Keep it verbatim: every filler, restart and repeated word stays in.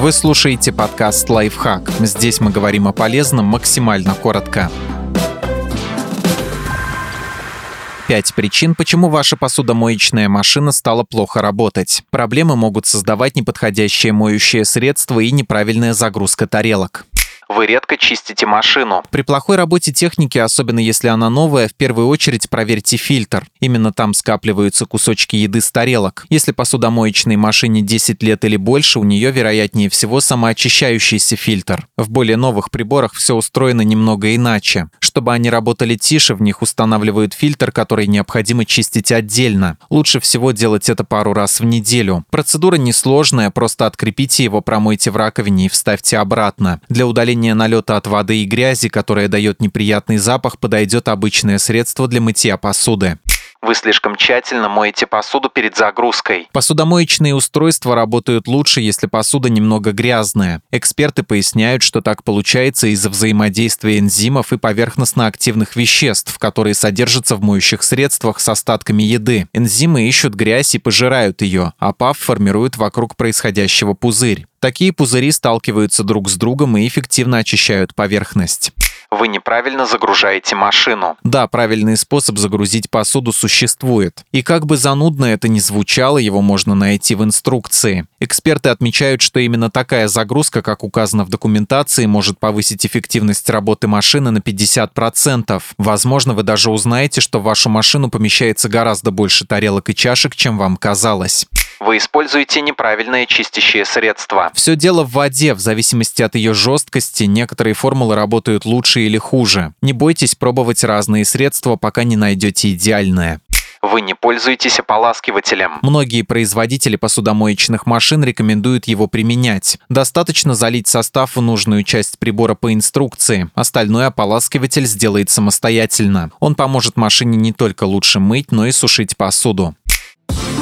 Вы слушаете подкаст «Лайфхак». Здесь мы говорим о полезном максимально коротко. пять причин, почему ваша посудомоечная машина стала плохо работать. Проблемы могут создавать неподходящее моющее средство и неправильная загрузка тарелок. Вы редко чистите машину. При плохой работе техники, особенно если она новая, в первую очередь проверьте фильтр. Именно там скапливаются кусочки еды с тарелок. Если посудомоечной машине десять лет или больше, у нее, вероятнее всего, самоочищающийся фильтр. В более новых приборах все устроено немного иначе. Чтобы они работали тише, в них устанавливают фильтр, который необходимо чистить отдельно. Лучше всего делать это пару раз в неделю. Процедура несложная, просто открепите его, промойте в раковине и вставьте обратно. Для удаления налета от воды и грязи, которая дает неприятный запах, подойдет обычное средство для мытья посуды. Вы слишком тщательно моете посуду перед загрузкой. Посудомоечные устройства работают лучше, если посуда немного грязная. Эксперты поясняют, что так получается из-за взаимодействия энзимов и поверхностно-активных веществ, которые содержатся в моющих средствах с остатками еды. Энзимы ищут грязь и пожирают ее, а паф формирует вокруг происходящего пузырь. Такие пузыри сталкиваются друг с другом и эффективно очищают поверхность. Вы неправильно загружаете машину. Да, правильный способ загрузить посуду существует. И как бы занудно это ни звучало, его можно найти в инструкции. Эксперты отмечают, что именно такая загрузка, как указано в документации, может повысить эффективность работы машины на пятьдесят процентов. Возможно, вы даже узнаете, что в вашу машину помещается гораздо больше тарелок и чашек, чем вам казалось. Вы используете неправильное чистящее средство. Все дело в воде. В зависимости от ее жесткости, некоторые формулы работают лучше или хуже. Не бойтесь пробовать разные средства, пока не найдете идеальное. Вы не пользуетесь ополаскивателем. Многие производители посудомоечных машин рекомендуют его применять. Достаточно залить состав в нужную часть прибора по инструкции. Остальное ополаскиватель сделает самостоятельно. Он поможет машине не только лучше мыть, но и сушить посуду.